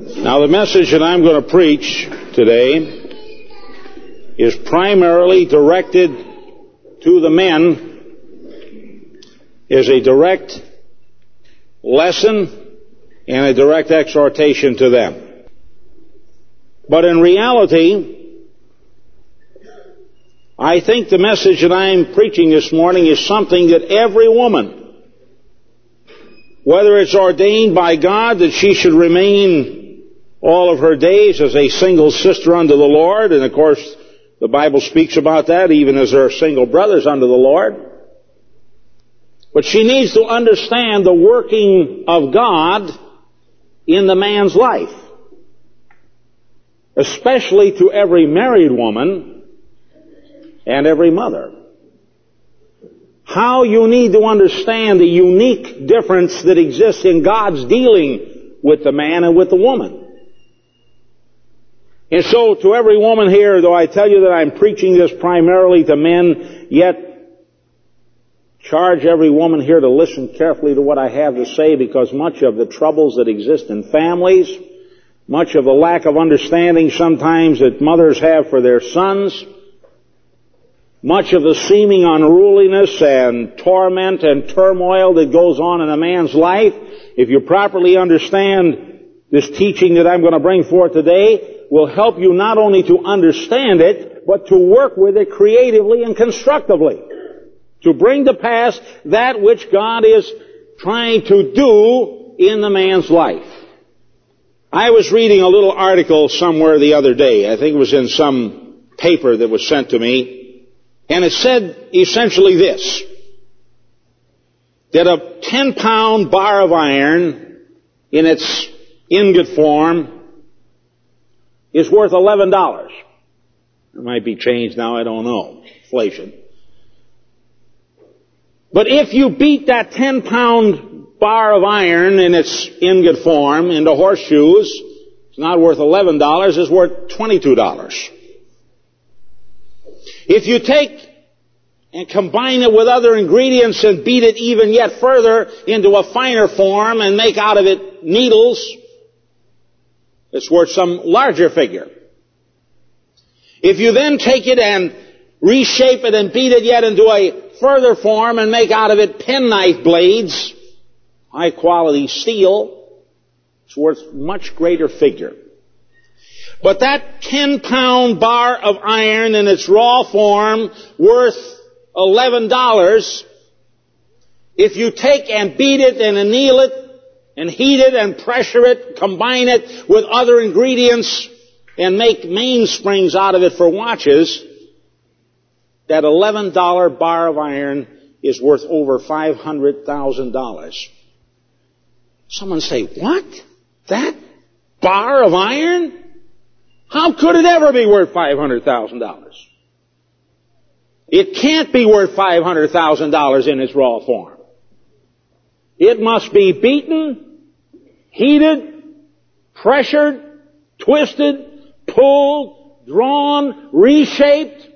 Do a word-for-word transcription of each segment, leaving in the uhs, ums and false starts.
Now, the message that I'm going to preach today is primarily directed to the men, is a direct lesson and a direct exhortation to them. But in reality, I think the message that I'm preaching this morning is something that every woman, whether it's ordained by God that she should remain all of her days as a single sister unto the Lord, and of course the Bible speaks about that, even as her single brothers unto the Lord. But she needs to understand the working of God in the man's life, especially to every married woman and every mother. How you need to understand the unique difference that exists in God's dealing with the man and with the woman. And so, to every woman here, though I tell you that I'm preaching this primarily to men, yet charge every woman here to listen carefully to what I have to say, because much of the troubles that exist in families, much of the lack of understanding sometimes that mothers have for their sons, much of the seeming unruliness and torment and turmoil that goes on in a man's life, if you properly understand this teaching that I'm going to bring forth today, will help you not only to understand it, but to work with it creatively and constructively, to bring to pass that which God is trying to do in the man's life. I was reading a little article somewhere the other day. I think it was in some paper that was sent to me, and it said essentially this, that a ten-pound bar of iron in its ingot form is worth eleven dollars. It might be changed now, I don't know. Inflation. But if you beat that ten-pound bar of iron in its ingot form into horseshoes, it's not worth eleven dollars, it's worth twenty-two dollars. If you take and combine it with other ingredients and beat it even yet further into a finer form and make out of it needles, it's worth some larger figure. If you then take it and reshape it and beat it yet into a further form and make out of it penknife blades, high quality steel, it's worth much greater figure. But that ten-pound bar of iron in its raw form, worth eleven dollars, if you take and beat it and anneal it, and heat it and pressure it, combine it with other ingredients, and make mainsprings out of it for watches, that eleven dollar bar of iron is worth over five hundred thousand dollars. Someone say, what? That bar of iron? How could it ever be worth five hundred thousand dollars? It can't be worth five hundred thousand dollars in its raw form. It must be beaten, heated, pressured, twisted, pulled, drawn, reshaped,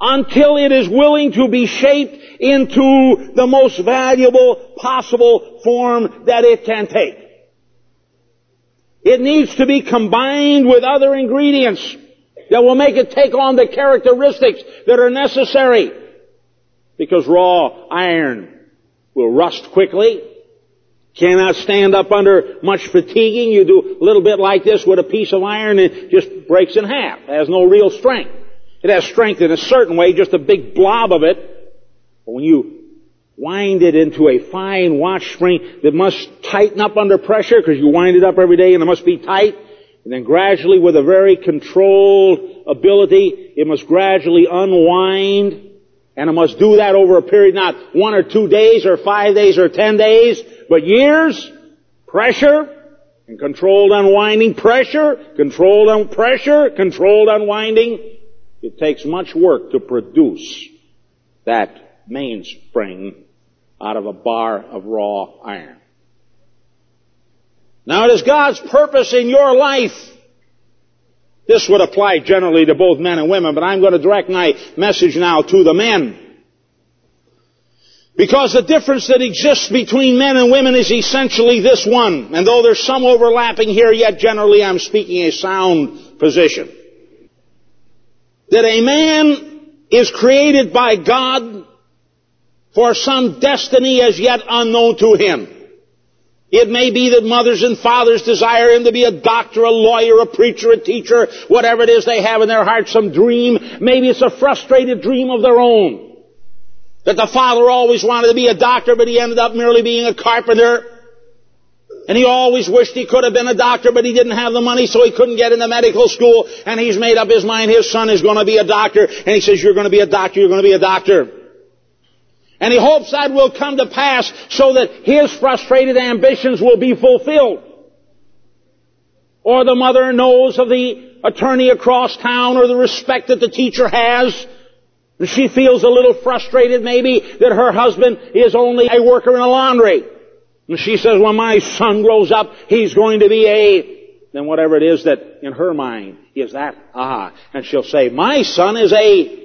until it is willing to be shaped into the most valuable possible form that it can take. It needs to be combined with other ingredients that will make it take on the characteristics that are necessary, because raw iron will rust quickly, cannot stand up under much fatiguing. You do a little bit like this with a piece of iron and it just breaks in half. It has no real strength. It has strength in a certain way, just a big blob of it. But when you wind it into a fine watch spring that must tighten up under pressure, because you wind it up every day and it must be tight, and then gradually with a very controlled ability, it must gradually unwind. And it must do that over a period, not one or two days or five days or ten days, but years. Pressure and controlled unwinding. Pressure, controlled un- pressure, controlled unwinding. It takes much work to produce that mainspring out of a bar of raw iron. Now, it is God's purpose in your life. This would apply generally to both men and women, but I'm going to direct my message now to the men. Because the difference that exists between men and women is essentially this one. And though there's some overlapping here, yet generally I'm speaking a sound position. That a man is created by God for some destiny as yet unknown to him. It may be that mothers and fathers desire him to be a doctor, a lawyer, a preacher, a teacher, whatever it is they have in their heart, some dream. Maybe it's a frustrated dream of their own. That the father always wanted to be a doctor, but he ended up merely being a carpenter. And he always wished he could have been a doctor, but he didn't have the money, so he couldn't get into medical school. And he's made up his mind his son is going to be a doctor. And he says, you're going to be a doctor, you're going to be a doctor. And he hopes that will come to pass so that his frustrated ambitions will be fulfilled. Or the mother knows of the attorney across town or the respect that the teacher has. She feels a little frustrated maybe that her husband is only a worker in a laundry. And she says, when my son grows up, he's going to be a... Then whatever it is that in her mind is that, ah. And she'll say, my son is a...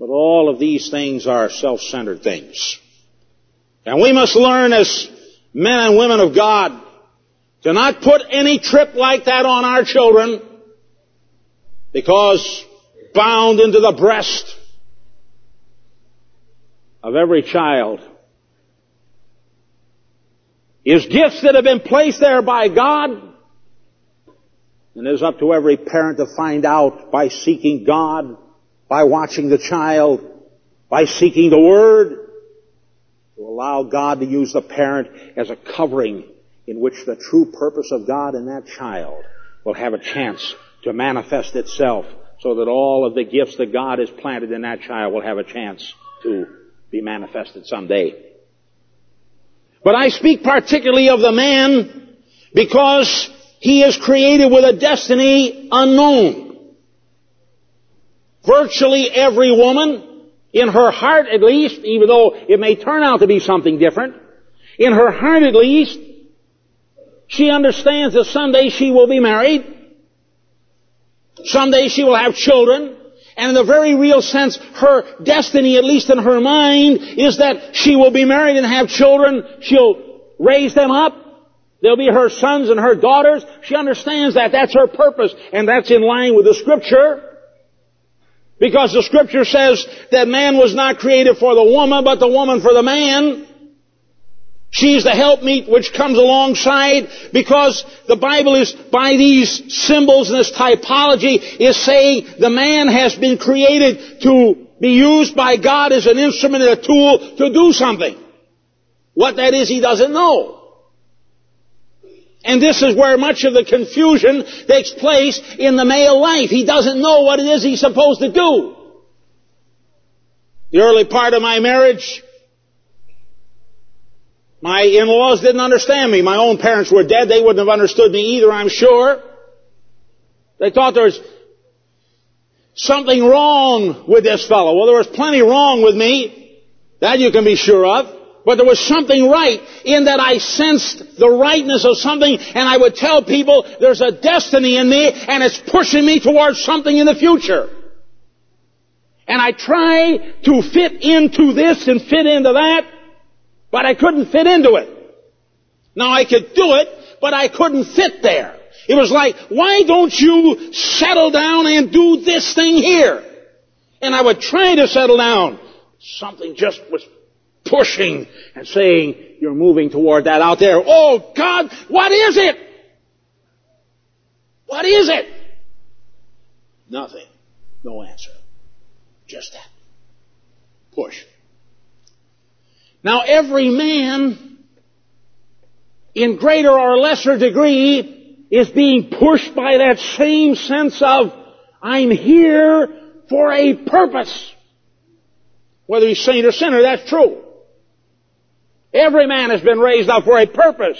But all of these things are self-centered things. And we must learn as men and women of God to not put any trip like that on our children, because bound into the breast of every child is gifts that have been placed there by God, and it is up to every parent to find out by seeking God, by watching the child, by seeking the Word, to allow God to use the parent as a covering in which the true purpose of God in that child will have a chance to manifest itself, so that all of the gifts that God has planted in that child will have a chance to be manifested someday. But I speak particularly of the man because he is created with a destiny unknown. Virtually every woman, in her heart at least, even though it may turn out to be something different, in her heart at least, she understands that someday she will be married, someday she will have children. And in a very real sense, her destiny, at least in her mind, is that she will be married and have children. She'll raise them up. They'll be her sons and her daughters. She understands that. That's her purpose. And that's in line with the Scripture. Because the Scripture says that man was not created for the woman, but the woman for the man. She's the helpmeet which comes alongside, because the Bible is, by these symbols and this typology, is saying the man has been created to be used by God as an instrument and a tool to do something. What that is, he doesn't know. And this is where much of the confusion takes place in the male life. He doesn't know what it is he's supposed to do. The early part of my marriage, my in-laws didn't understand me. My own parents were dead. They wouldn't have understood me either, I'm sure. They thought there was something wrong with this fellow. Well, there was plenty wrong with me. That you can be sure of. But there was something right in that I sensed the rightness of something, and I would tell people there's a destiny in me and it's pushing me towards something in the future. And I try to fit into this and fit into that. But I couldn't fit into it. Now, I could do it, but I couldn't fit there. It was like, why don't you settle down and do this thing here? And I would try to settle down. Something just was pushing and saying, you're moving toward that out there. Oh, God, what is it? What is it? Nothing. No answer. Just that. Push. Now, every man, in greater or lesser degree, is being pushed by that same sense of, I'm here for a purpose. Whether he's saint or sinner, that's true. Every man has been raised up for a purpose.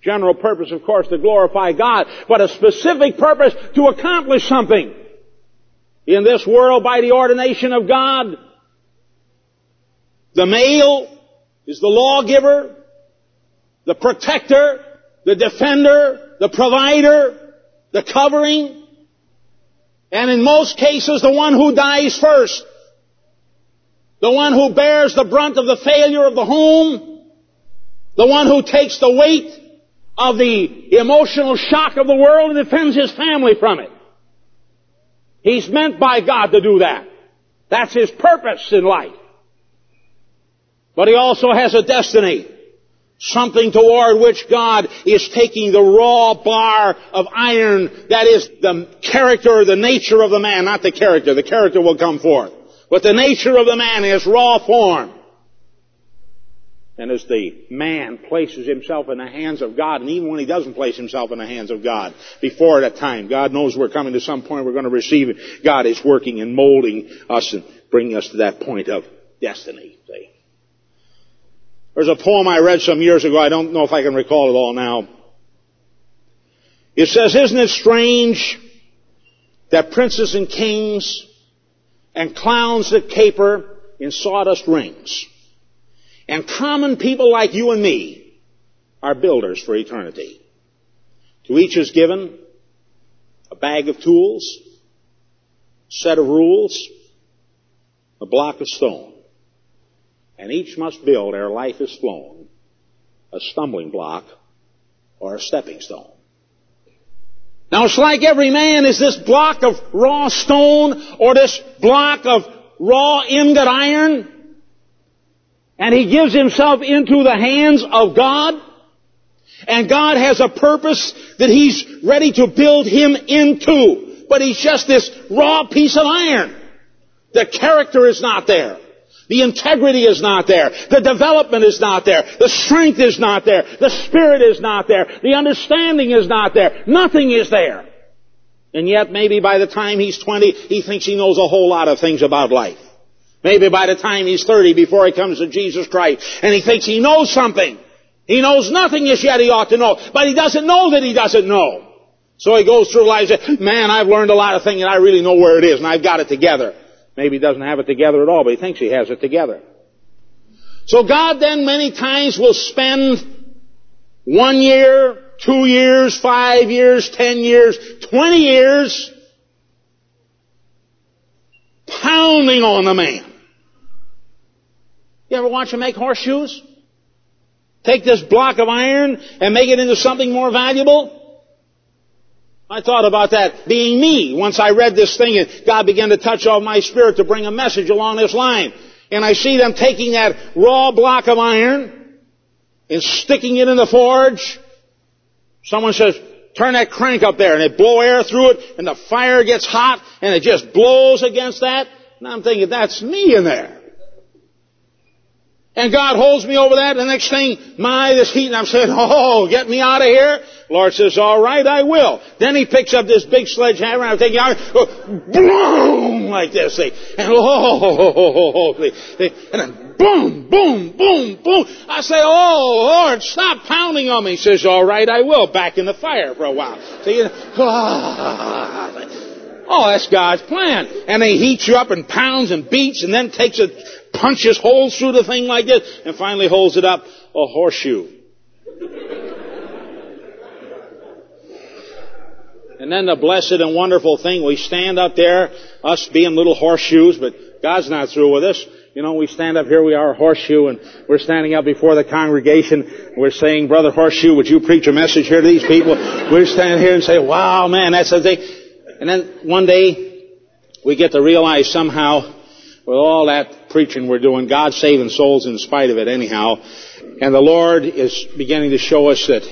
General purpose, of course, to glorify God, but a specific purpose to accomplish something in this world by the ordination of God. The male is the lawgiver, the protector, the defender, the provider, the covering, and in most cases the one who dies first. the one who bears the brunt of the failure of the home, the one who takes the weight of the emotional shock of the world and defends his family from it. He's meant by God to do that. That's his purpose in life. But he also has a destiny, something toward which God is taking the raw bar of iron, that is the character, the nature of the man, not the character. The character will come forth. But the nature of the man is raw form. And as the man places himself in the hands of God, and even when he doesn't place himself in the hands of God, before that time, God knows we're coming to some point, we're going to receive it. God is working and molding us and bringing us to that point of destiny. See? There's a poem I read some years ago. I don't know if I can recall it all now. It says, "Isn't it strange that princes and kings and clowns that caper in sawdust rings, and common people like you and me are builders for eternity. To each is given a bag of tools, set of rules, a block of stone, and each must build ere life is flown, a stumbling block or a stepping stone." Now it's like every man is this block of raw stone or this block of raw ingot iron, and he gives himself into the hands of God, and God has a purpose that he's ready to build him into. But he's just this raw piece of iron. The character is not there. The integrity is not there. The development is not there. The strength is not there. The spirit is not there. The understanding is not there. Nothing is there. And yet maybe by the time he's twenty, he thinks he knows a whole lot of things about life. Maybe by the time he's thirty, before he comes to Jesus Christ, and he thinks he knows something. He knows nothing as yet he ought to know, but he doesn't know that he doesn't know. So he goes through life and says, man, I've learned a lot of things, and I really know where it is, and I've got it together. Maybe he doesn't have it together at all, but he thinks he has it together. So God then many times will spend one year, two years, five years, ten years, twenty years, pounding on the man. You ever watch him make horseshoes? Take this block of iron and make it into something more valuable? I thought about that being me once I read this thing, and God began to touch on my spirit to bring a message along this line. And I see them taking that raw block of iron and sticking it in the forge. Someone says, turn that crank up there, and it blow air through it, and the fire gets hot, and it just blows against that. And I'm thinking, that's me in there. And God holds me over that, and the next thing, my, this heat, and I'm saying, oh, get me out of here. Lord says, all right, I will. Then he picks up this big sledgehammer, and I'm thinking, oh, boom, like this, see. And oh, see, and then boom, boom, boom, boom. I say, oh, Lord, stop pounding on me. He says, all right, I will. Back in the fire for a while. See, oh, that's God's plan. And he heats you up and pounds and beats, and then takes a punches holes through the thing like this, and finally holds it up, a horseshoe. And then the blessed and wonderful thing, we stand up there, us being little horseshoes, but God's not through with us. You know, we stand up here, we are a horseshoe, and we're standing up before the congregation. We're saying, Brother Horseshoe, would you preach a message here to these people? We're standing here and say, wow, man, that's the thing. And then one day, we get to realize somehow, with all that preaching we're doing, God's saving souls in spite of it anyhow. And the Lord is beginning to show us that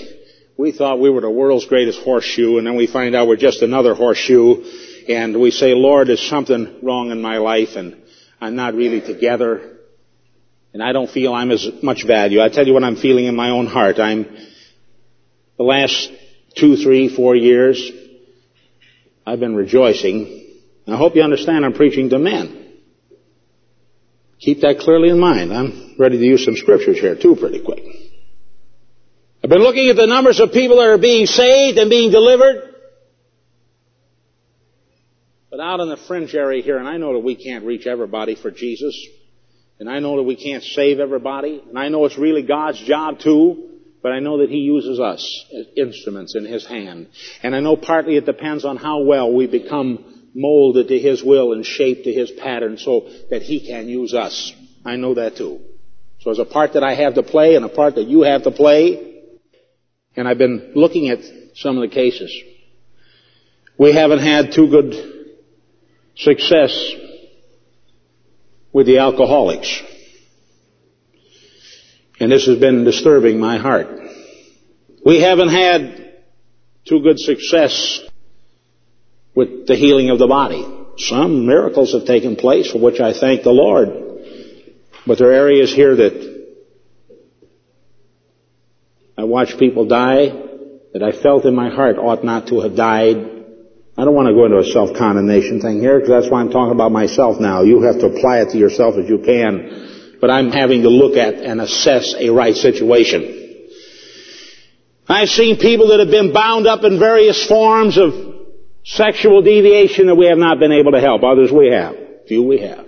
we thought we were the world's greatest horseshoe, and then we find out we're just another horseshoe. And we say, Lord, there's something wrong in my life, and I'm not really together, and I don't feel I'm as much value. I tell you what I'm feeling in my own heart. I'm the last two, three, four years, I've been rejoicing. And I hope you understand I'm preaching to men. Keep that clearly in mind. I'm ready to use some scriptures here, too, pretty quick. I've been looking at the numbers of people that are being saved and being delivered. But out on the fringe area here, and I know that we can't reach everybody for Jesus, and I know that we can't save everybody, and I know it's really God's job, too, but I know that He uses us as instruments in His hand. And I know partly it depends on how well we become molded to His will and shaped to His pattern so that He can use us. I know that too. So there's a part that I have to play and a part that you have to play. And I've been looking at some of the cases. We haven't had too good success with the alcoholics. And this has been disturbing my heart. We haven't had too good success with the healing of the body. Some miracles have taken place, for which I thank the Lord. But there are areas here that I watch people die that I felt in my heart ought not to have died. I don't want to go into a self-condemnation thing here, because that's why I'm talking about myself now. You have to apply it to yourself as you can. But I'm having to look at and assess a right situation. I've seen people that have been bound up in various forms of sexual deviation that we have not been able to help. Others we have. Few we have.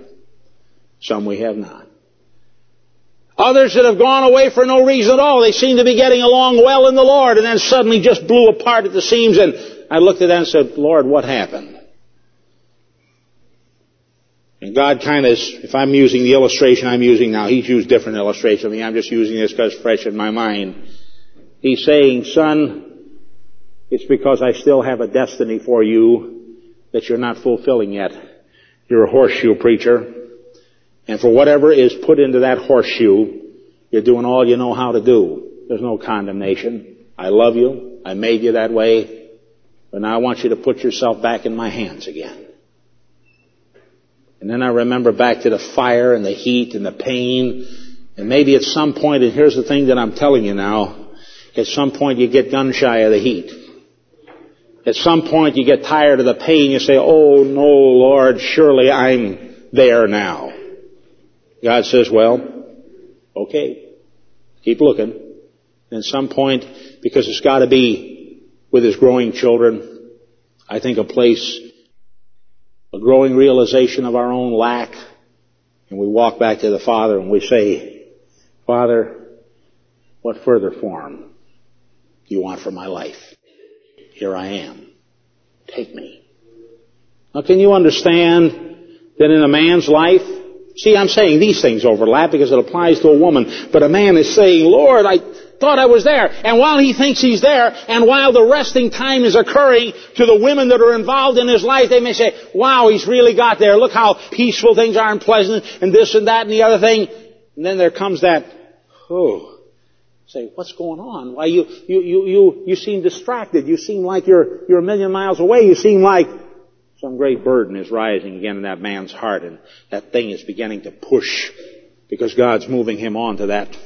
Some we have not. Others that have gone away for no reason at all. They seem to be getting along well in the Lord, and then suddenly just blew apart at the seams. And I looked at that and said, Lord, what happened? And God kind of, if I'm using the illustration I'm using now, He's used different illustrations. I mean, I'm just using this because it's fresh in my mind. He's saying, son, it's because I still have a destiny for you that you're not fulfilling yet. You're a horseshoe preacher. And for whatever is put into that horseshoe, you're doing all you know how to do. There's no condemnation. I love you. I made you that way. But now I want you to put yourself back in my hands again. And then I remember back to the fire and the heat and the pain. And maybe at some point, and here's the thing that I'm telling you now, at some point you get gun shy of the heat. At some point you get tired of the pain. You say, oh no, Lord, surely I'm there now. God says, well, okay, keep looking. And at some point, because it's got to be with His growing children, I think a place, a growing realization of our own lack. And we walk back to the Father and we say, Father, what further form you want for my life? Here I am. Take me. Now, can you understand that in a man's life, see, I'm saying these things overlap because it applies to a woman, but a man is saying, Lord, I thought I was there. And while he thinks he's there, and while the resting time is occurring to the women that are involved in his life, they may say, wow, he's really got there. Look how peaceful things are and pleasant and this and that and the other thing. And then there comes that, oh, say, what's going on? Why, you, you, you, you, you seem distracted. You seem like you're, you're a million miles away. You seem like some great burden is rising again in that man's heart, and that thing is beginning to push because God's moving him on to that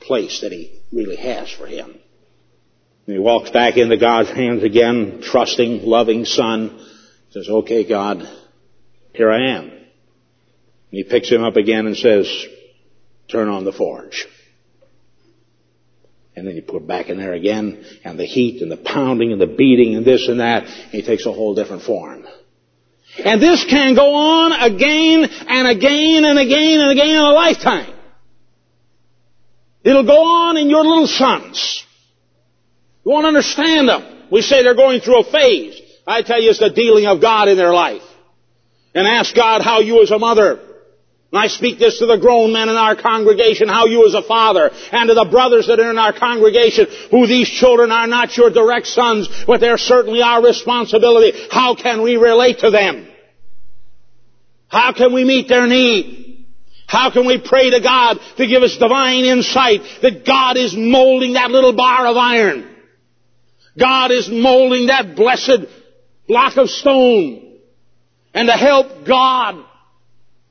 place that He really has for him. And he walks back into God's hands again, trusting, loving son. Says, okay, God, here I am. And He picks him up again and says, turn on the forge. And then you put back in there again, and the heat and the pounding and the beating and this and that, and he takes a whole different form. And this can go on again and again and again and again in a lifetime. It'll go on in your little sons. You won't understand them. We say they're going through a phase. I tell you, it's the dealing of God in their life. And ask God how you as a mother. And I speak this to the grown men in our congregation, how you as a father, and to the brothers that are in our congregation, who these children are not your direct sons, but they're certainly our responsibility. How can we relate to them? How can we meet their need? How can we pray to God to give us divine insight that God is molding that little bar of iron? God is molding that blessed block of stone. And to help God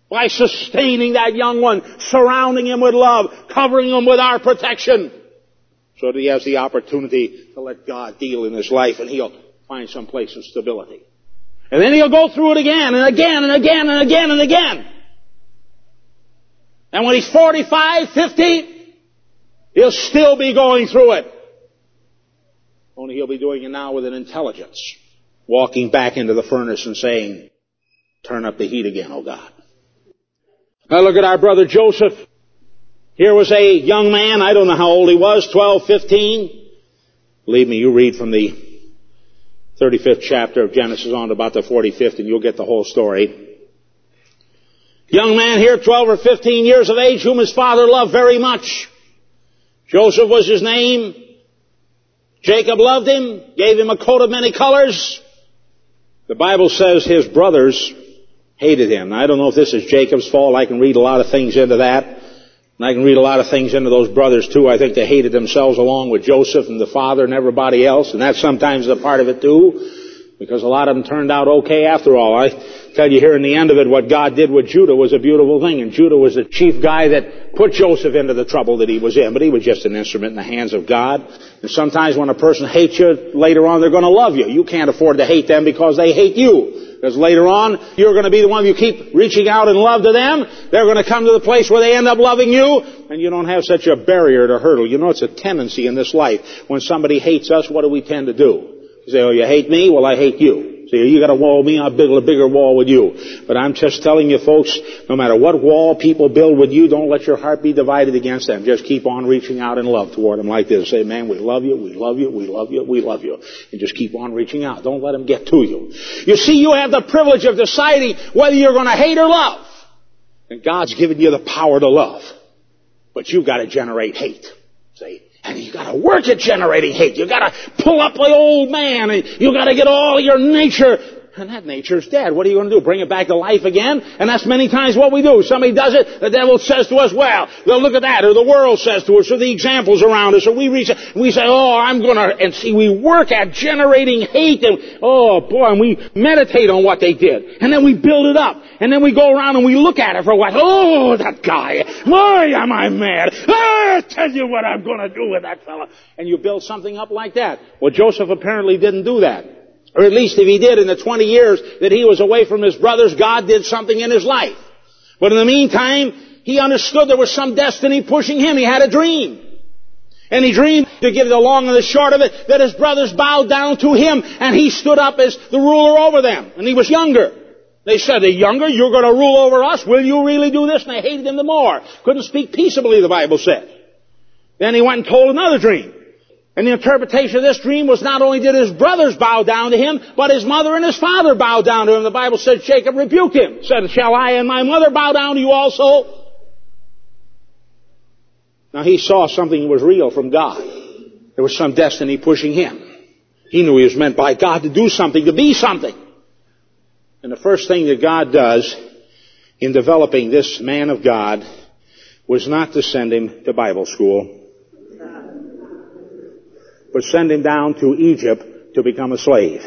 by sustaining that young one, surrounding him with love, covering him with our protection, so that he has the opportunity to let God deal in his life, and he'll find some place of stability. And then he'll go through it again, and again, and again, and again, and again. And when he's forty-five, fifty, he'll still be going through it. Only he'll be doing it now with an intelligence, walking back into the furnace and saying, turn up the heat again, oh God. Now look at our brother Joseph. Here was a young man, I don't know how old he was, twelve, fifteen. Believe me, you read from the thirty-fifth chapter of Genesis on to about the forty-fifth, and you'll get the whole story. Young man here, twelve or fifteen years of age, whom his father loved very much. Joseph was his name. Jacob loved him, gave him a coat of many colors. The Bible says his brothers hated him. Now, I don't know if this is Jacob's fault. I can read a lot of things into that. And I can read a lot of things into those brothers, too. I think they hated themselves along with Joseph and the father and everybody else. And that's sometimes a part of it, too, because a lot of them turned out okay after all. I tell you here in the end of it, what God did with Judah was a beautiful thing. And Judah was the chief guy that put Joseph into the trouble that he was in. But he was just an instrument in the hands of God. And sometimes when a person hates you, later on they're going to love you. You can't afford to hate them because they hate you. Because later on, you're going to be the one you keep reaching out in love to them. They're going to come to the place where they end up loving you, and you don't have such a barrier to hurdle. You know, it's a tendency in this life. When somebody hates us, what do we tend to do? You say, oh, you hate me? Well, I hate you. See, you got a wall with me, I'll build a bigger wall with you. But I'm just telling you, folks, no matter what wall people build with you, don't let your heart be divided against them. Just keep on reaching out in love toward them like this. Say, man, we love you, we love you, we love you, we love you. And just keep on reaching out. Don't let them get to you. You see, you have the privilege of deciding whether you're going to hate or love. And God's given you the power to love. But you've got to generate hate. See? And you got to work at generating hate. You got to pull up the old man, and you got to get all of your nature. And that nature's dead. What are you going to do? Bring it back to life again? And that's many times what we do. Somebody does it, the devil says to us, well, they'll look at that, or the world says to us, or the examples around us, or we reach, and we say, oh, I'm going to, and see, we work at generating hate, and oh, boy, and we meditate on what they did. And then we build it up. And then we go around and we look at it for what? Oh, that guy. Why am I mad? I'll tell you what I'm going to do with that fellow. And you build something up like that. Well, Joseph apparently didn't do that. Or at least if he did, in the twenty years that he was away from his brothers, God did something in his life. But in the meantime, he understood there was some destiny pushing him. He had a dream. And he dreamed, to give the long and the short of it, that his brothers bowed down to him, and he stood up as the ruler over them. And he was younger. They said, the younger, you're going to rule over us. Will you really do this? And they hated him the more. Couldn't speak peaceably, the Bible said. Then he went and told another dream. And the interpretation of this dream was not only did his brothers bow down to him, but his mother and his father bowed down to him. The Bible said Jacob rebuked him, said, shall I and my mother bow down to you also? Now he saw something that was real from God. There was some destiny pushing him. He knew he was meant by God to do something, to be something. And the first thing that God does in developing this man of God was not to send him to Bible school, but send him down to Egypt to become a slave.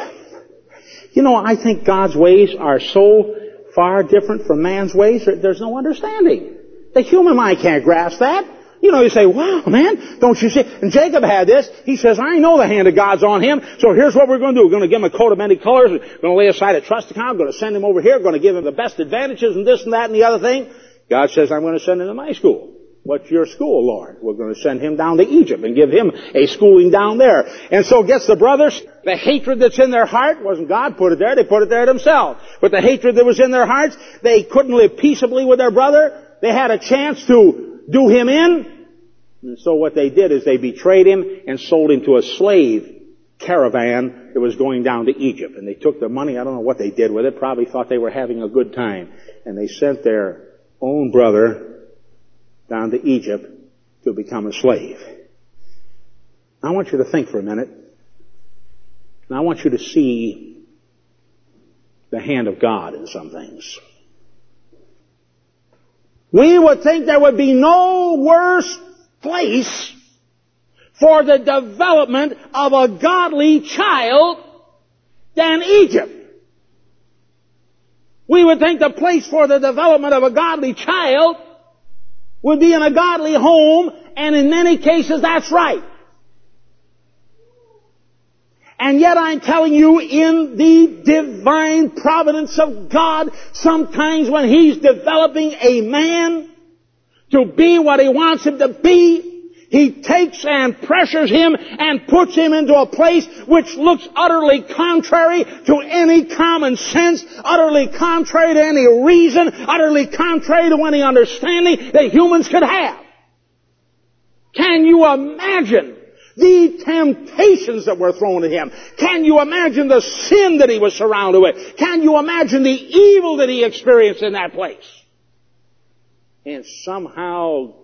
You know, I think God's ways are so far different from man's ways, there's no understanding. The human mind can't grasp that. You know, you say, wow, man, don't you see? And Jacob had this. He says, I know the hand of God's on him, so here's what we're going to do. We're going to give him a coat of many colors. We're going to lay aside a trust account. We're going to send him over here. We're going to give him the best advantages and this and that and the other thing. God says, I'm going to send him to my school. What's your school, Lord? We're going to send him down to Egypt and give him a schooling down there. And so gets the brothers, the hatred that's in their heart, wasn't God put it there, they put it there themselves. But the hatred that was in their hearts, they couldn't live peaceably with their brother. They had a chance to do him in. And so what they did is they betrayed him and sold him to a slave caravan that was going down to Egypt. And they took the money, I don't know what they did with it, probably thought they were having a good time. And they sent their own brother down to Egypt to become a slave. I want you to think for a minute. And I want you to see the hand of God in some things. We would think there would be no worse place for the development of a godly child than Egypt. We would think the place for the development of a godly child would be in a godly home, and in many cases that's right. And yet I'm telling you, in the divine providence of God, sometimes when He's developing a man to be what He wants him to be, He takes and pressures him and puts him into a place which looks utterly contrary to any common sense, utterly contrary to any reason, utterly contrary to any understanding that humans could have. Can you imagine the temptations that were thrown at him? Can you imagine the sin that he was surrounded with? Can you imagine the evil that he experienced in that place? and somehow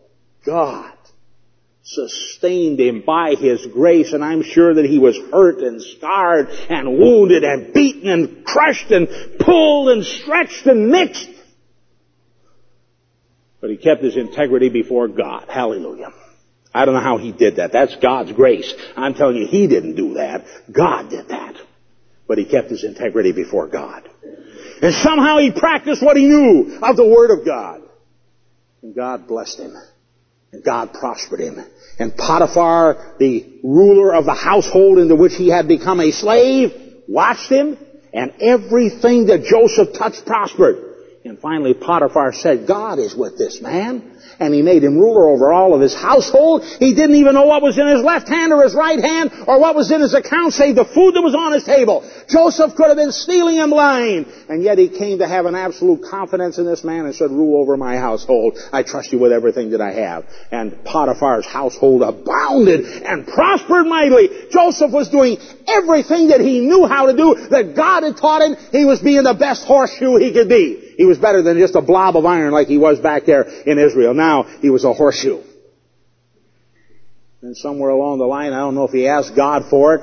God sustained him by his grace, and I'm sure that he was hurt and scarred and wounded and beaten and crushed and pulled and stretched and mixed. But he kept his integrity before God. Hallelujah. I don't know how he did that. That's God's grace. I'm telling you, he didn't do that. God did that. But he kept his integrity before God. And somehow he practiced what he knew of the Word of God. And God blessed him. And God prospered him. And Potiphar, the ruler of the household into which he had become a slave, watched him. And everything that Joseph touched prospered. And finally, Potiphar said, God is with this man. And he made him ruler over all of his household. He didn't even know what was in his left hand or his right hand or what was in his account, save the food that was on his table. Joseph could have been stealing and lying. And yet he came to have an absolute confidence in this man and said, rule over my household. I trust you with everything that I have. And Potiphar's household abounded and prospered mightily. Joseph was doing everything that he knew how to do, that God had taught him. He was being the best horseshoe he could be. He was better than just a blob of iron like he was back there in Israel. Now, he was a horseshoe. And somewhere along the line, I don't know if he asked God for it.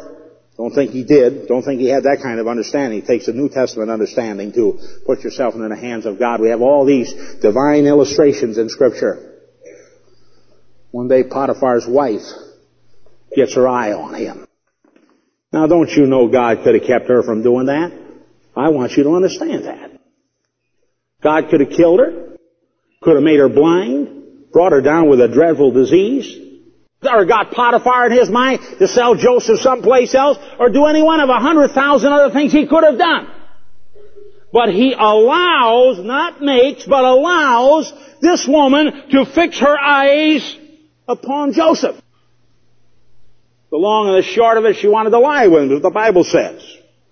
Don't think he did. Don't think he had that kind of understanding. It takes a New Testament understanding to put yourself into the hands of God. We have all these divine illustrations in Scripture. One day, Potiphar's wife gets her eye on him. Now, don't you know God could have kept her from doing that? I want you to understand that. God could have killed her, could have made her blind, brought her down with a dreadful disease, or got Potiphar in his mind to sell Joseph someplace else, or do any one of a hundred thousand other things he could have done. But he allows, not makes, but allows this woman to fix her eyes upon Joseph. The long and the short of it, she wanted to lie with him, as the Bible says.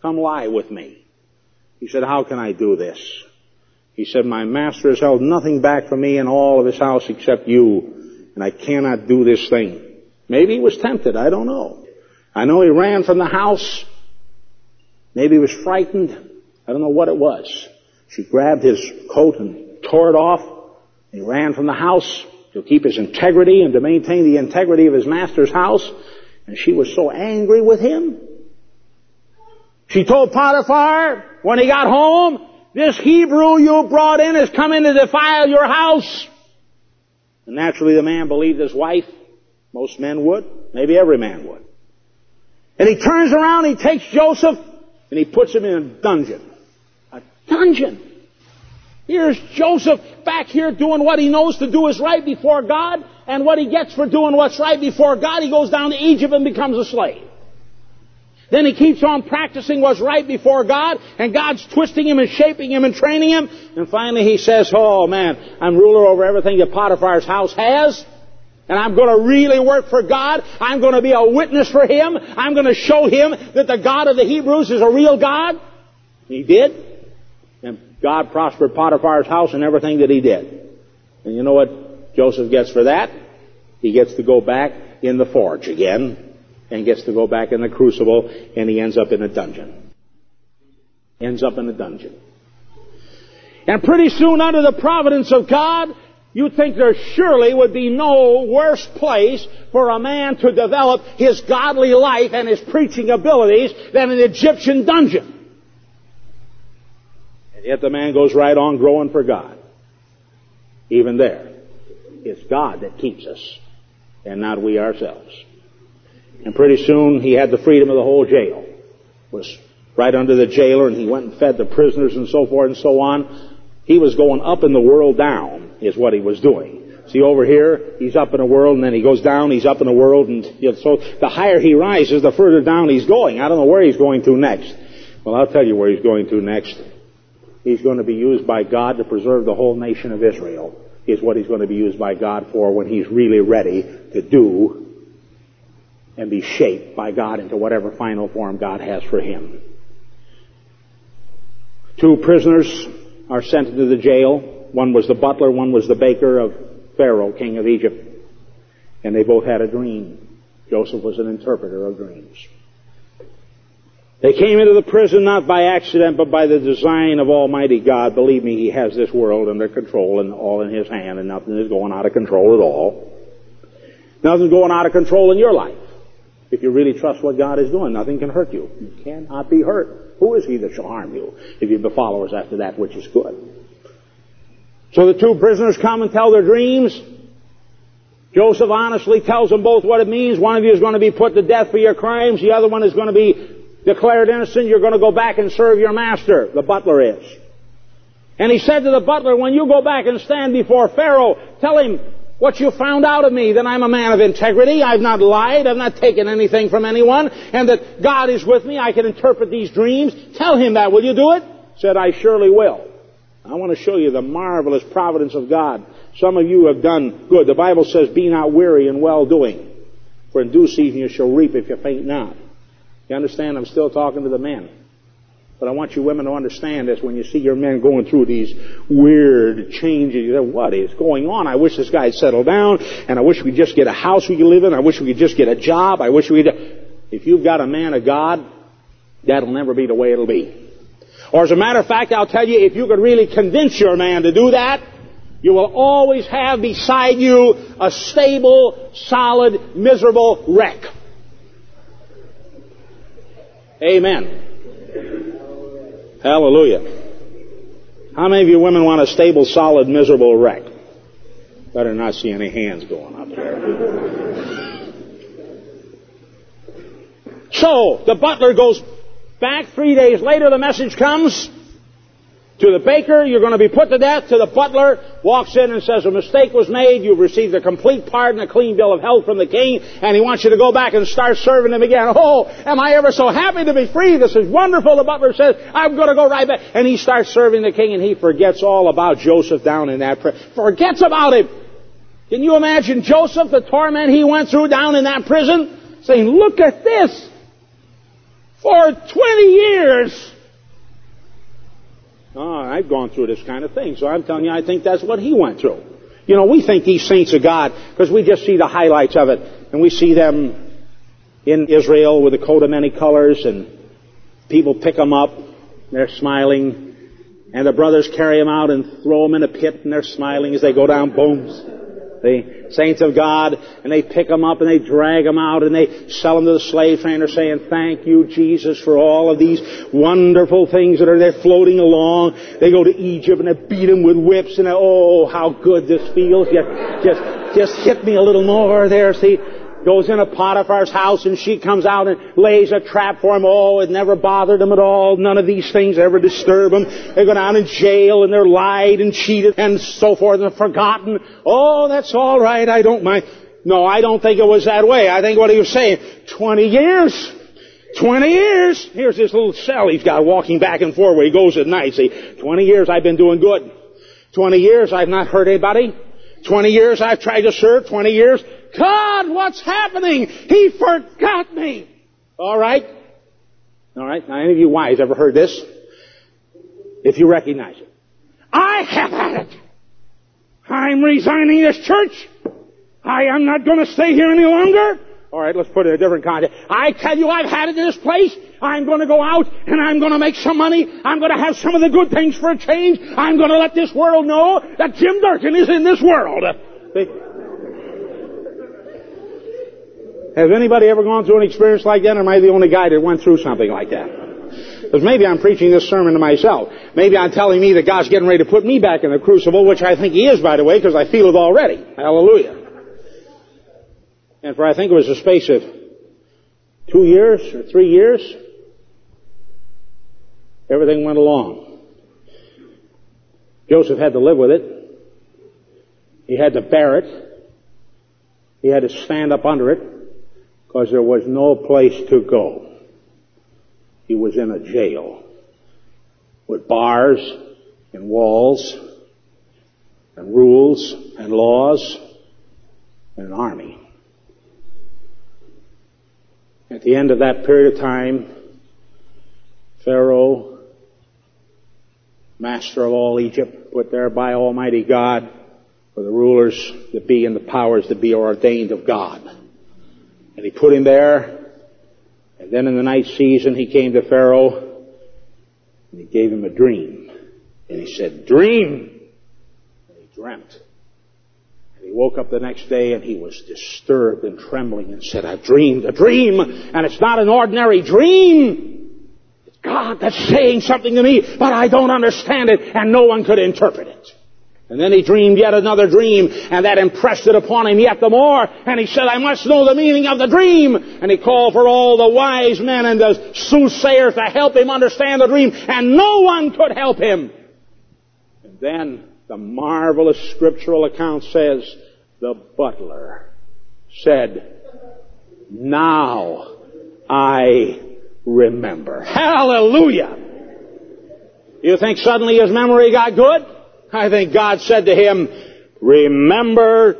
Come lie with me. He said, how can I do this? He said, my master has held nothing back from me in all of his house except you, and I cannot do this thing. Maybe he was tempted. I don't know. I know he ran from the house. Maybe he was frightened. I don't know what it was. She grabbed his coat and tore it off. He ran from the house to keep his integrity and to maintain the integrity of his master's house. And she was so angry with him. She told Potiphar when he got home, this Hebrew you brought in has come in to defile your house. And naturally the man believed his wife. Most men would. Maybe every man would. And he turns around, he takes Joseph, and he puts him in a dungeon. A dungeon. Here's Joseph back here doing what he knows to do is right before God, and what he gets for doing what's right before God, he goes down to Egypt and becomes a slave. Then he keeps on practicing what's right before God, and God's twisting him and shaping him and training him. And finally he says, oh man, I'm ruler over everything that Potiphar's house has, and I'm going to really work for God. I'm going to be a witness for him. I'm going to show him that the God of the Hebrews is a real God. He did. And God prospered Potiphar's house and everything that he did. And you know what Joseph gets for that? He gets to go back in the forge again. And gets to go back in the crucible, and he ends up in a dungeon. Ends up in a dungeon. And pretty soon, under the providence of God, you'd think there surely would be no worse place for a man to develop his godly life and his preaching abilities than an Egyptian dungeon. And yet the man goes right on growing for God. Even there, it's God that keeps us, and not we ourselves. And pretty soon he had the freedom of the whole jail. Was right under the jailer, and he went and fed the prisoners and so forth and so on. He was going up in the world down is what he was doing. See, over here, he's up in the world, and then he goes down, he's up in the world. And you know, so the higher he rises, the further down he's going. I don't know where he's going to next. Well, I'll tell you where he's going to next. He's going to be used by God to preserve the whole nation of Israel is what he's going to be used by God for when he's really ready to do and be shaped by God into whatever final form God has for him. Two prisoners are sent into the jail. One was the butler, one was the baker of Pharaoh, king of Egypt. And they both had a dream. Joseph was an interpreter of dreams. They came into the prison not by accident, but by the design of Almighty God. Believe me, He has this world under control and all in His hand, and nothing is going out of control at all. Nothing's going out of control in your life. If you really trust what God is doing, nothing can hurt you. You cannot be hurt. Who is He that shall harm you if you be followers after that which is good? So the two prisoners come and tell their dreams. Joseph honestly tells them both what it means. One of you is going to be put to death for your crimes. The other one is going to be declared innocent. You're going to go back and serve your master. The butler is. And he said to the butler, when you go back and stand before Pharaoh, tell him what you found out of me, that I'm a man of integrity, I've not lied, I've not taken anything from anyone, and that God is with me, I can interpret these dreams. Tell him that. Will you do it? Said, I surely will. I want to show you the marvelous providence of God. Some of you have done good. The Bible says, be not weary in well-doing, for in due season you shall reap if you faint not. You understand, I'm still talking to the men. But I want you women to understand this. When you see your men going through these weird changes, you say, what is going on? I wish this guy had settled down, and I wish we could just get a house we could live in. I wish we could just get a job. I wish we could... If you've got a man of God, that'll never be the way it'll be. Or as a matter of fact, I'll tell you, if you could really convince your man to do that, you will always have beside you a stable, solid, miserable wreck. Amen. Hallelujah. How many of you women want a stable, solid, miserable wreck? Better not see any hands going up there. So, the butler goes back. Three days later, the message comes to the baker, you're going to be put to death. To the butler, walks in and says, a mistake was made. You've received a complete pardon, a clean bill of health from the king, and he wants you to go back and start serving him again. Oh, am I ever so happy to be free? This is wonderful. The butler says, I'm going to go right back. And he starts serving the king, and he forgets all about Joseph down in that prison. Forgets about him. Can you imagine Joseph, the torment he went through down in that prison? Saying, look at this. For twenty years... Oh, I've gone through this kind of thing, so I'm telling you, I think that's what he went through. You know, we think these saints of God, because we just see the highlights of it, and we see them in Israel with a coat of many colors, and people pick them up, they're smiling, and the brothers carry them out and throw them in a pit, and they're smiling as they go down, boom, the saints of God, and they pick them up, and they drag them out, and they sell them to the slave trade, and they're saying, thank you, Jesus, for all of these wonderful things that are there floating along. They go to Egypt, and they beat them with whips, and they, oh, how good this feels. Just, just, just hit me a little more there, see. Goes into Potiphar's house, and she comes out and lays a trap for him. Oh, it never bothered him at all. None of these things ever disturb him. They go down in jail, and they're lied and cheated and so forth and forgotten. Oh, that's all right. I don't mind. No, I don't think it was that way. I think what he was saying, twenty years. Twenty years. Here's this little cell he's got walking back and forth where he goes at night. See, twenty years I've been doing good. Twenty years I've not hurt anybody. Twenty years I've tried to serve. Twenty years... God, what's happening? He forgot me. All right? All right. Now, any of you wives ever heard this? If you recognize it. I have had it. I'm resigning this church. I am not going to stay here any longer. All right, let's put it in a different context. I tell you, I've had it in this place. I'm going to go out, and I'm going to make some money. I'm going to have some of the good things for a change. I'm going to let this world know that Jim Durkin is in this world. See? Has anybody ever gone through an experience like that, or am I the only guy that went through something like that? Because maybe I'm preaching this sermon to myself. Maybe I'm telling me that God's getting ready to put me back in the crucible, which I think He is, by the way, because I feel it already. Hallelujah. And for I think it was the space of two years or three years, everything went along. Joseph had to live with it. He had to bear it. He had to stand up under it. Because there was no place to go. He was in a jail with bars and walls and rules and laws and an army. At the end of that period of time, Pharaoh, master of all Egypt, put there by Almighty God for the rulers that be and the powers that be ordained of God. And he put him there, And then in the night season he came to Pharaoh and he gave him a dream. And he said, dream! And he dreamt. And he woke up the next day and he was disturbed and trembling and said, I dreamed a dream, and it's not an ordinary dream. It's God that's saying something to me, but I don't understand it, and no one could interpret it. And then he dreamed yet another dream, and that impressed it upon him yet the more. And he said, I must know the meaning of the dream. And he called for all the wise men and the soothsayers to help him understand the dream, and no one could help him. And then the marvelous scriptural account says, the butler said, now I remember. Hallelujah! You think suddenly his memory got good? I think God said to him, remember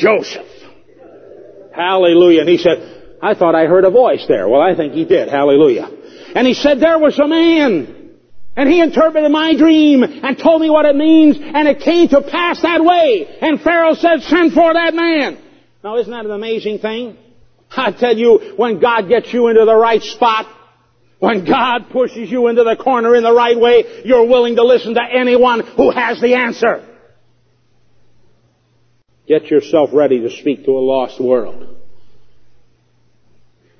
Joseph. Hallelujah. And he said, I thought I heard a voice there. Well, I think he did. Hallelujah. And he said, there was a man, and he interpreted my dream and told me what it means, and it came to pass that way. And Pharaoh said, send for that man. Now, isn't that an amazing thing? I tell you, when God gets you into the right spot, when God pushes you into the corner in the right way, you're willing to listen to anyone who has the answer. Get yourself ready to speak to a lost world.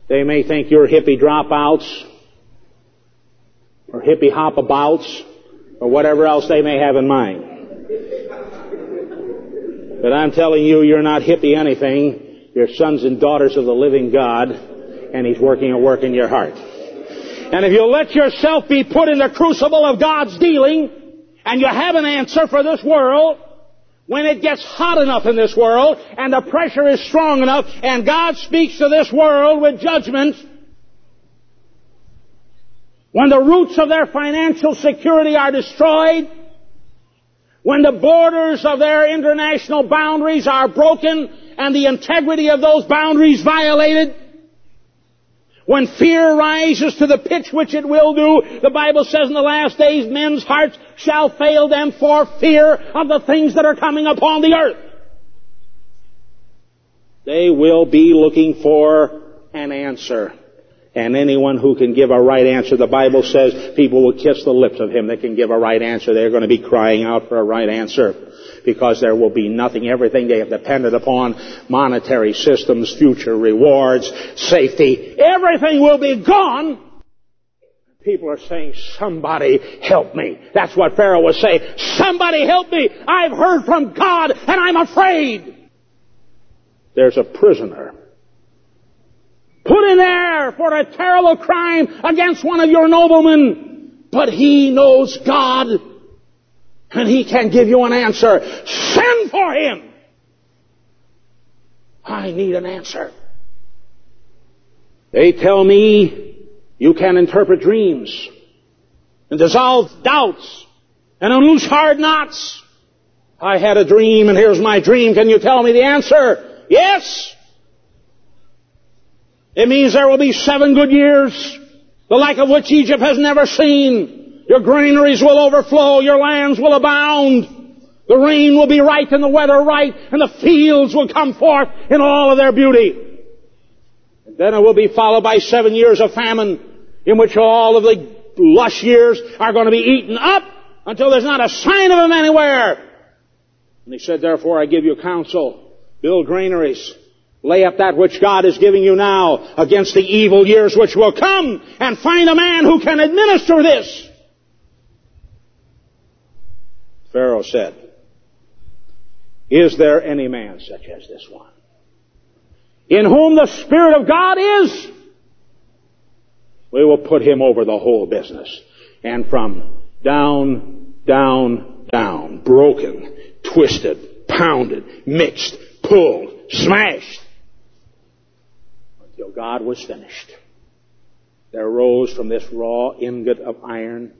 They may think you're hippie dropouts or hippie hopabouts or whatever else they may have in mind. But I'm telling you, you're not hippie anything. You're sons and daughters of the living God, and He's working a work in your heart. And if you let yourself be put in the crucible of God's dealing, and you have an answer for this world, when it gets hot enough in this world, and the pressure is strong enough, and God speaks to this world with judgment, when the roots of their financial security are destroyed, when the borders of their international boundaries are broken, and the integrity of those boundaries violated, when fear rises to the pitch which it will do, the Bible says in the last days men's hearts shall fail them for fear of the things that are coming upon the earth. They will be looking for an answer. And anyone who can give a right answer, the Bible says people will kiss the lips of him that can give a right answer. They're going to be crying out for a right answer, because there will be nothing. Everything they have depended upon, monetary systems, future rewards, safety, everything will be gone. People are saying, somebody help me. That's what Pharaoh was saying. Somebody help me. I've heard from God and I'm afraid. There's a prisoner put in there for a terrible crime against one of your noblemen, but he knows God, and He can give you an answer. Send for him! I need an answer. They tell me you can interpret dreams and dissolve doubts and unloose hard knots. I had a dream, and here's my dream. Can you tell me the answer? Yes! It means there will be seven good years, the like of which Egypt has never seen. Your granaries will overflow, your lands will abound, the rain will be right and the weather right, and the fields will come forth in all of their beauty. And then it will be followed by seven years of famine, in which all of the lush years are going to be eaten up until there's not a sign of them anywhere. And He said, therefore I give you counsel, build granaries, lay up that which God is giving you now against the evil years which will come, and find a man who can administer this. Pharaoh said, is there any man such as this one, in whom the Spirit of God is? We will put him over the whole business. And from down, down, down, broken, twisted, pounded, mixed, pulled, smashed, until God was finished, there rose from this raw ingot of iron,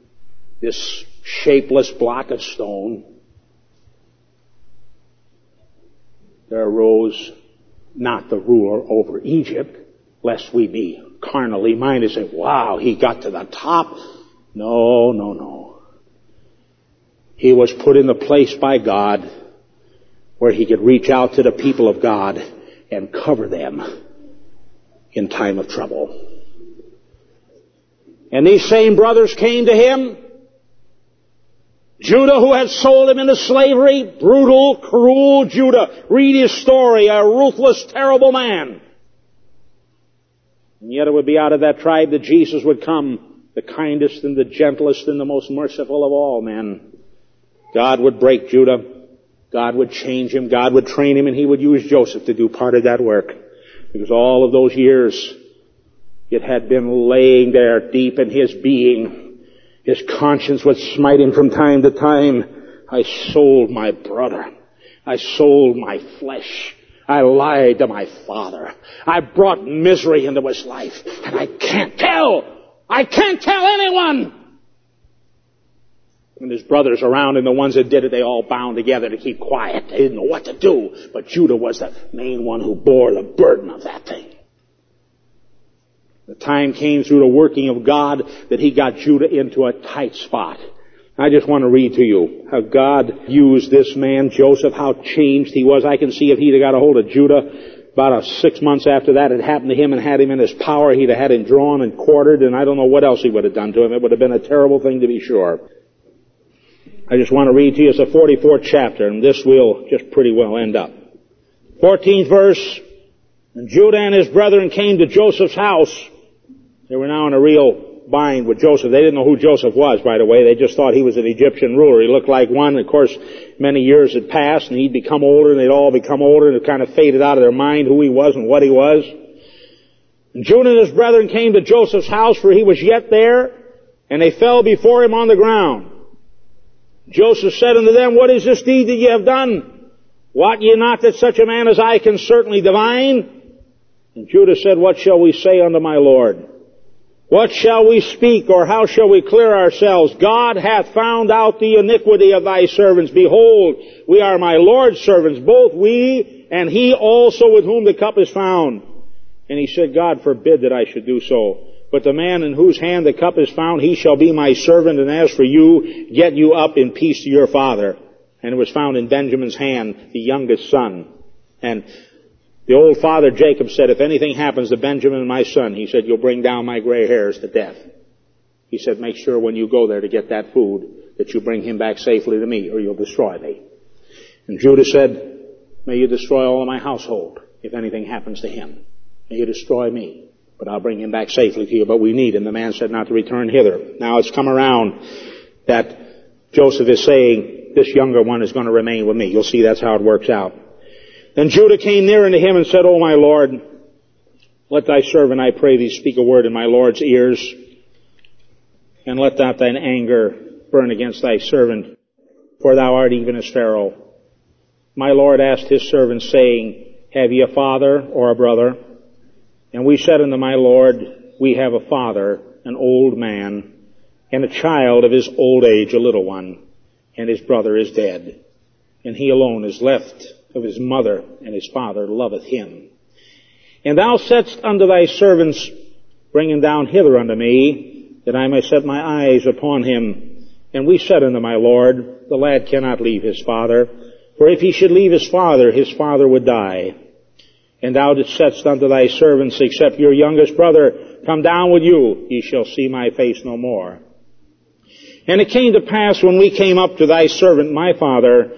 this shapeless block of stone, there arose not the ruler over Egypt, lest we be carnally minded and say, wow, he got to the top. No, no, no. He was put in the place by God where he could reach out to the people of God and cover them in time of trouble. And these same brothers came to him. Judah, who had sold him into slavery, brutal, cruel Judah. Read his story, a ruthless, terrible man. And yet it would be out of that tribe that Jesus would come, the kindest and the gentlest and the most merciful of all men. God would break Judah. God would change him. God would train him, and he would use Joseph to do part of that work. Because all of those years, it had been laying there deep in his being. His conscience would smite him from time to time. I sold my brother. I sold my flesh. I lied to my father. I brought misery into his life. And I can't tell. I can't tell anyone. And his brothers around and the ones that did it, they all bound together to keep quiet. They didn't know what to do. But Judah was the main one who bore the burden of that thing. The time came through the working of God that he got Judah into a tight spot. I just want to read to you how God used this man, Joseph, how changed he was. I can see if he'd have got a hold of Judah about six months after that it happened to him and had him in his power, he'd have had him drawn and quartered, and I don't know what else he would have done to him. It would have been a terrible thing to be sure. I just want to read to you, it's the forty-fourth chapter, and this will just pretty well end up. fourteenth verse, and Judah and his brethren came to Joseph's house. They were now in a real bind with Joseph. They didn't know who Joseph was, by the way. They just thought he was an Egyptian ruler. He looked like one. Of course, many years had passed, and he'd become older, and they'd all become older, and it kind of faded out of their mind who he was and what he was. And Judah and his brethren came to Joseph's house, for he was yet there, and they fell before him on the ground. Joseph said unto them, What is this deed that ye have done? Wot ye not that such a man as I can certainly divine? And Judah said, What shall we say unto my Lord? What shall we speak, or how shall we clear ourselves? God hath found out the iniquity of thy servants. Behold, we are my Lord's servants, both we and he also with whom the cup is found. And he said, God forbid that I should do so. But the man in whose hand the cup is found, he shall be my servant, and as for you, get you up in peace to your father. And it was found in Benjamin's hand, the youngest son. And the old father Jacob said, If anything happens to Benjamin, my son, he said, You'll bring down my gray hairs to death. He said, Make sure when you go there to get that food that you bring him back safely to me, or you'll destroy me. And Judah said, May you destroy all of my household, if anything happens to him. May you destroy me. But I'll bring him back safely to you, but we need him. The man said not to return hither. Now it's come around that Joseph is saying, this younger one is going to remain with me. You'll see that's how it works out. Then Judah came near unto him and said, O my Lord, let thy servant, I pray thee, speak a word in my Lord's ears, and let not thine anger burn against thy servant, for thou art even as Pharaoh. My Lord asked his servant, saying, Have ye a father or a brother? And we said unto my Lord, We have a father, an old man, and a child of his old age, a little one, and his brother is dead, and he alone is left of his mother, and his father loveth him. And thou saidst unto thy servants, Bring him down hither unto me, that I may set my eyes upon him. And we said unto my Lord, The lad cannot leave his father, for if he should leave his father, his father would die. And thou didst saidst unto thy servants, Except your youngest brother come down with you, ye shall see my face no more. And it came to pass, when we came up to thy servant my father,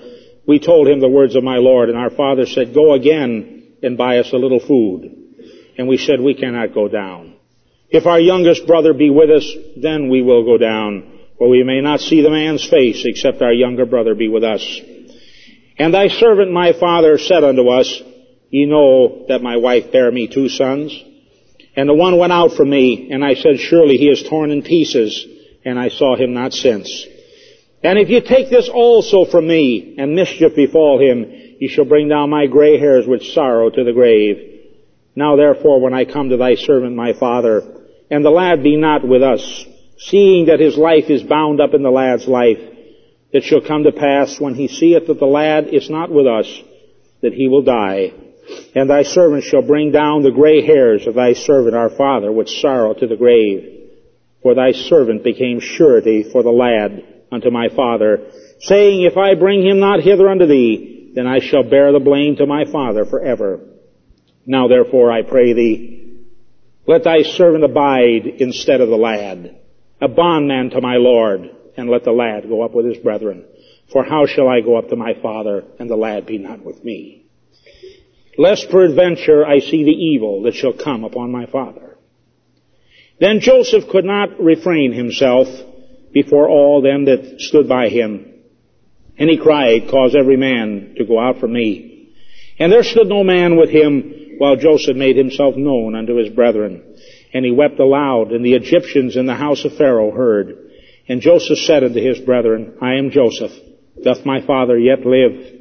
we told him the words of my Lord. And our father said, Go again and buy us a little food. And we said, We cannot go down. If our youngest brother be with us, then we will go down, for we may not see the man's face, except our younger brother be with us. And thy servant my father said unto us, Ye know that my wife bare me two sons, and the one went out from me, and I said, Surely he is torn in pieces, and I saw him not since. And if ye take this also from me, and mischief befall him, ye shall bring down my gray hairs with sorrow to the grave. Now therefore, when I come to thy servant my father, and the lad be not with us, seeing that his life is bound up in the lad's life, it shall come to pass, when he seeth that the lad is not with us, that he will die. And thy servant shall bring down the gray hairs of thy servant our father with sorrow to the grave. For thy servant became surety for the lad unto my father, saying, If I bring him not hither unto thee, then I shall bear the blame to my father forever. Now therefore I pray thee, let thy servant abide instead of the lad, a bondman to my lord, and let the lad go up with his brethren. For how shall I go up to my father, and the lad be not with me? Lest peradventure I see the evil that shall come upon my father. Then Joseph could not refrain himself before all them that stood by him. And he cried, Cause every man to go out from me. And there stood no man with him, while Joseph made himself known unto his brethren. And he wept aloud, and the Egyptians in the house of Pharaoh heard. And Joseph said unto his brethren, I am Joseph. Doth my father yet live?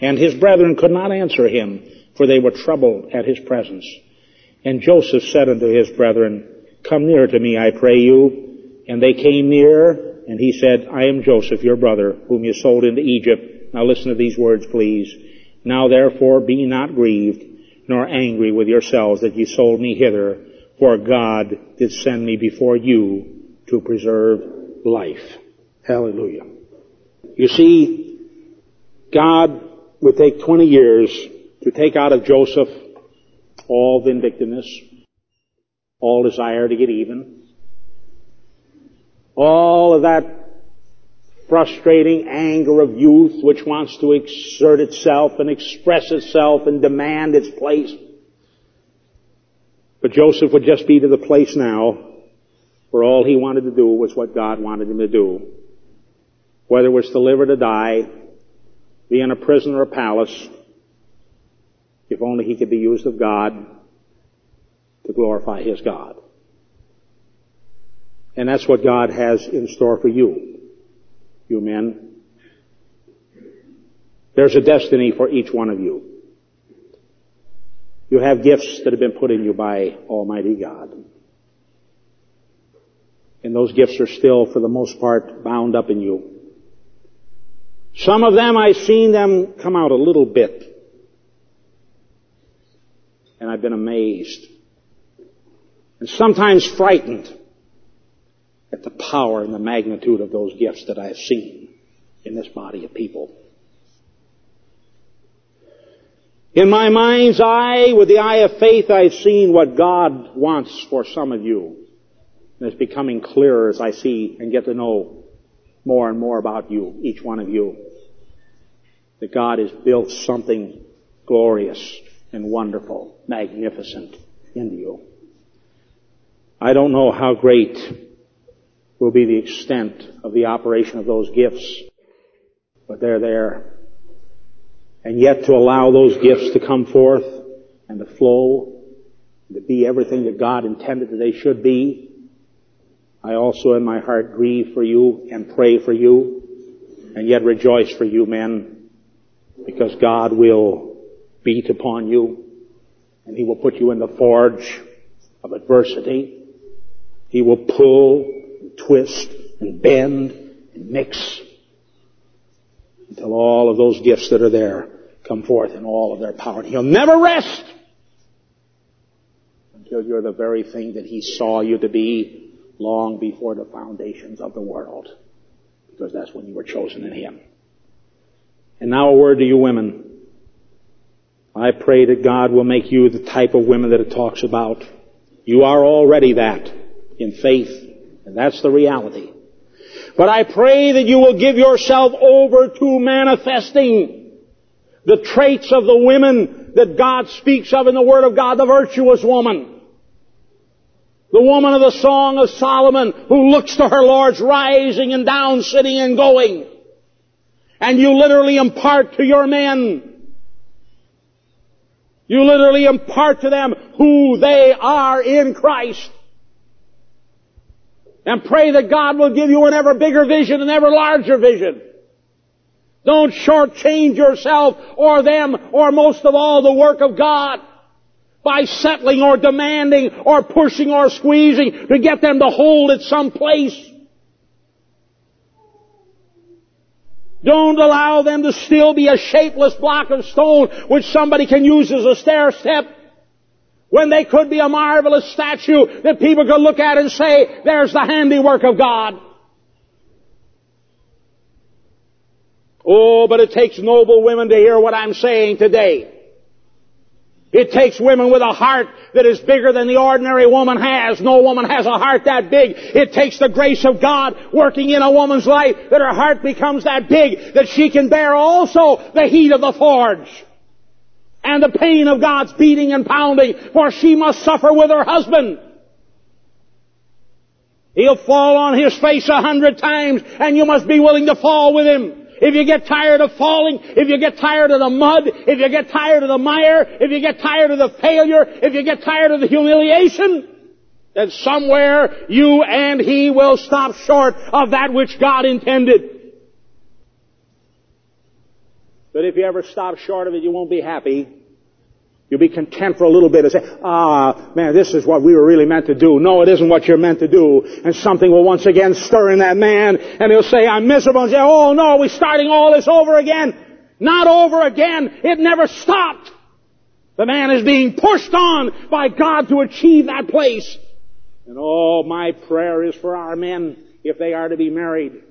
And his brethren could not answer him, for they were troubled at his presence. And Joseph said unto his brethren, Come near to me, I pray you. And they came near, and he said, I am Joseph, your brother, whom you sold into Egypt. Now listen to these words, please. Now therefore be not grieved, nor angry with yourselves that ye sold me hither, for God did send me before you to preserve life. Hallelujah. You see, God would take twenty years to take out of Joseph all vindictiveness, all desire to get even, all of that frustrating anger of youth which wants to exert itself and express itself and demand its place. But Joseph would just be to the place now where all he wanted to do was what God wanted him to do. Whether it was to live or to die, be in a prison or a palace, if only he could be used of God to glorify his God. And that's what God has in store for you, you men. There's a destiny for each one of you. You have gifts that have been put in you by Almighty God. And those gifts are still, for the most part, bound up in you. Some of them, I've seen them come out a little bit. And I've been amazed. And sometimes frightened at the power and the magnitude of those gifts that I have seen in this body of people. In my mind's eye, with the eye of faith, I've seen what God wants for some of you. And it's becoming clearer as I see and get to know more and more about you, each one of you. That God has built something glorious and wonderful, magnificent into you. I don't know how great will be the extent of the operation of those gifts, but they're there. And yet to allow those gifts to come forth and to flow, and to be everything that God intended that they should be, I also in my heart grieve for you and pray for you, and yet rejoice for you, men, because God will beat upon you, and He will put you in the forge of adversity. He will pull, and twist, and bend, and mix, until all of those gifts that are there come forth in all of their power. And He'll never rest until you're the very thing that He saw you to be long before the foundations of the world, because that's when you were chosen in Him. And now a word to you women. I pray that God will make you the type of women that it talks about. You are already that in faith, and that's the reality. But I pray that you will give yourself over to manifesting the traits of the women that God speaks of in the Word of God, the virtuous woman. The woman of the Song of Solomon, who looks to her Lord's rising and down, sitting and going. And you literally impart to your men. You literally impart to them who they are in Christ. And pray that God will give you an ever bigger vision, an ever larger vision. Don't shortchange yourself or them or most of all the work of God by settling or demanding or pushing or squeezing to get them to hold it someplace. Don't allow them to still be a shapeless block of stone which somebody can use as a stair step when they could be a marvelous statue that people could look at and say, there's the handiwork of God. Oh, but it takes noble women to hear what I'm saying today. It takes women with a heart that is bigger than the ordinary woman has. No woman has a heart that big. It takes the grace of God working in a woman's life that her heart becomes that big that she can bear also the heat of the forge and the pain of God's beating and pounding, for she must suffer with her husband. He'll fall on his face a hundred times, and you must be willing to fall with him. If you get tired of falling, if you get tired of the mud, if you get tired of the mire, if you get tired of the failure, if you get tired of the humiliation, then somewhere you and he will stop short of that which God intended. But if you ever stop short of it, you won't be happy. You'll be content for a little bit and say, ah, man, this is what we were really meant to do. No, it isn't what you're meant to do. And something will once again stir in that man, and he'll say, I'm miserable. And say, oh, no, we're starting all this over again. Not over again. It never stopped. The man is being pushed on by God to achieve that place. And oh, my prayer is for our men, if they are to be married,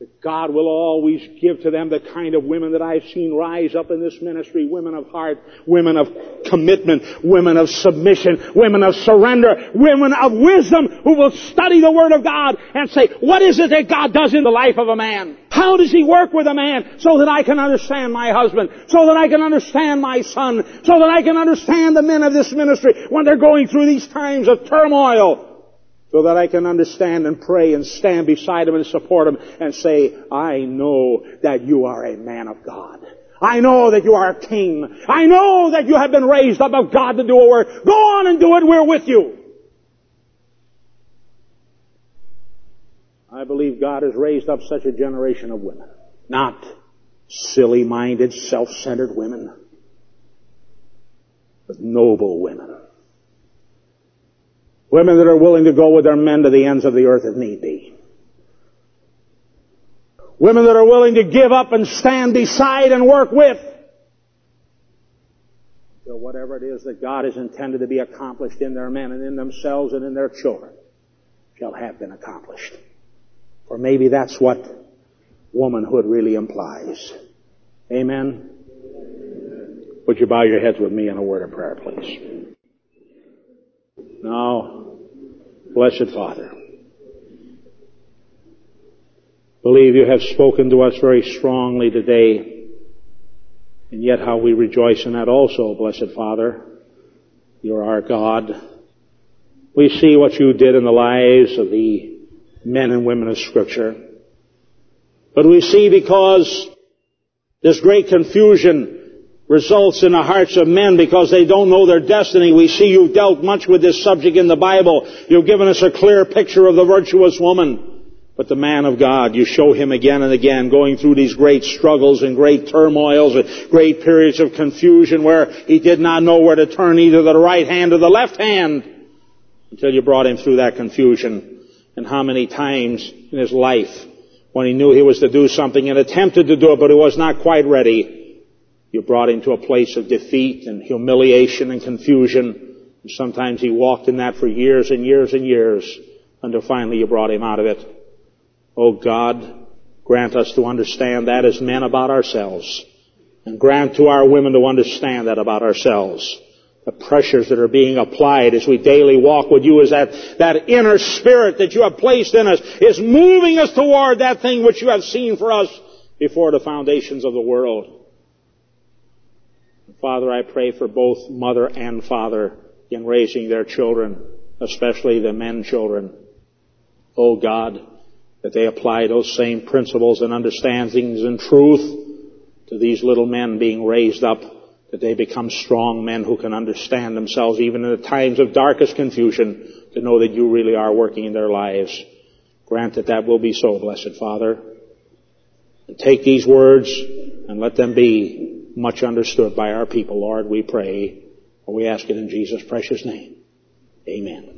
that God will always give to them the kind of women that I've seen rise up in this ministry. Women of heart, women of commitment, women of submission, women of surrender, women of wisdom who will study the Word of God and say, what is it that God does in the life of a man? How does He work with a man so that I can understand my husband, so that I can understand my son, so that I can understand the men of this ministry when they're going through these times of turmoil? So that I can understand and pray and stand beside him and support him and say, I know that you are a man of God. I know that you are a king. I know that you have been raised up of God to do a work. Go on and do it. We're with you. I believe God has raised up such a generation of women. Not silly-minded, self-centered women, but noble women. Women that are willing to go with their men to the ends of the earth if need be. Women that are willing to give up and stand beside and work with. So whatever it is that God has intended to be accomplished in their men and in themselves and in their children shall have been accomplished. Or maybe that's what womanhood really implies. Amen? Would you bow your heads with me in a word of prayer, please? Now, blessed Father, believe you have spoken to us very strongly today, and yet how we rejoice in that also, blessed Father. You are our God. We see what you did in the lives of the men and women of Scripture. But we see because this great confusion results in the hearts of men because they don't know their destiny. We see you've dealt much with this subject in the Bible. You've given us a clear picture of the virtuous woman. But the man of God, you show him again and again going through these great struggles and great turmoils and great periods of confusion where he did not know where to turn, either the right hand or the left hand, until you brought him through that confusion. And how many times in his life when he knew he was to do something and attempted to do it but he was not quite ready, you brought him to a place of defeat and humiliation and confusion. And sometimes he walked in that for years and years and years until finally you brought him out of it. Oh God, grant us to understand that as men about ourselves, and grant to our women to understand that about ourselves. The pressures that are being applied as we daily walk with you is that, that inner spirit that you have placed in us is moving us toward that thing which you have seen for us before the foundations of the world. Father, I pray for both mother and father in raising their children, especially the men children. Oh God, that they apply those same principles and understandings and truth to these little men being raised up, that they become strong men who can understand themselves even in the times of darkest confusion, to know that you really are working in their lives. Grant that that will be so, blessed Father. And take these words and let them be much understood by our people, Lord, we pray. We ask it in Jesus' precious name. Amen.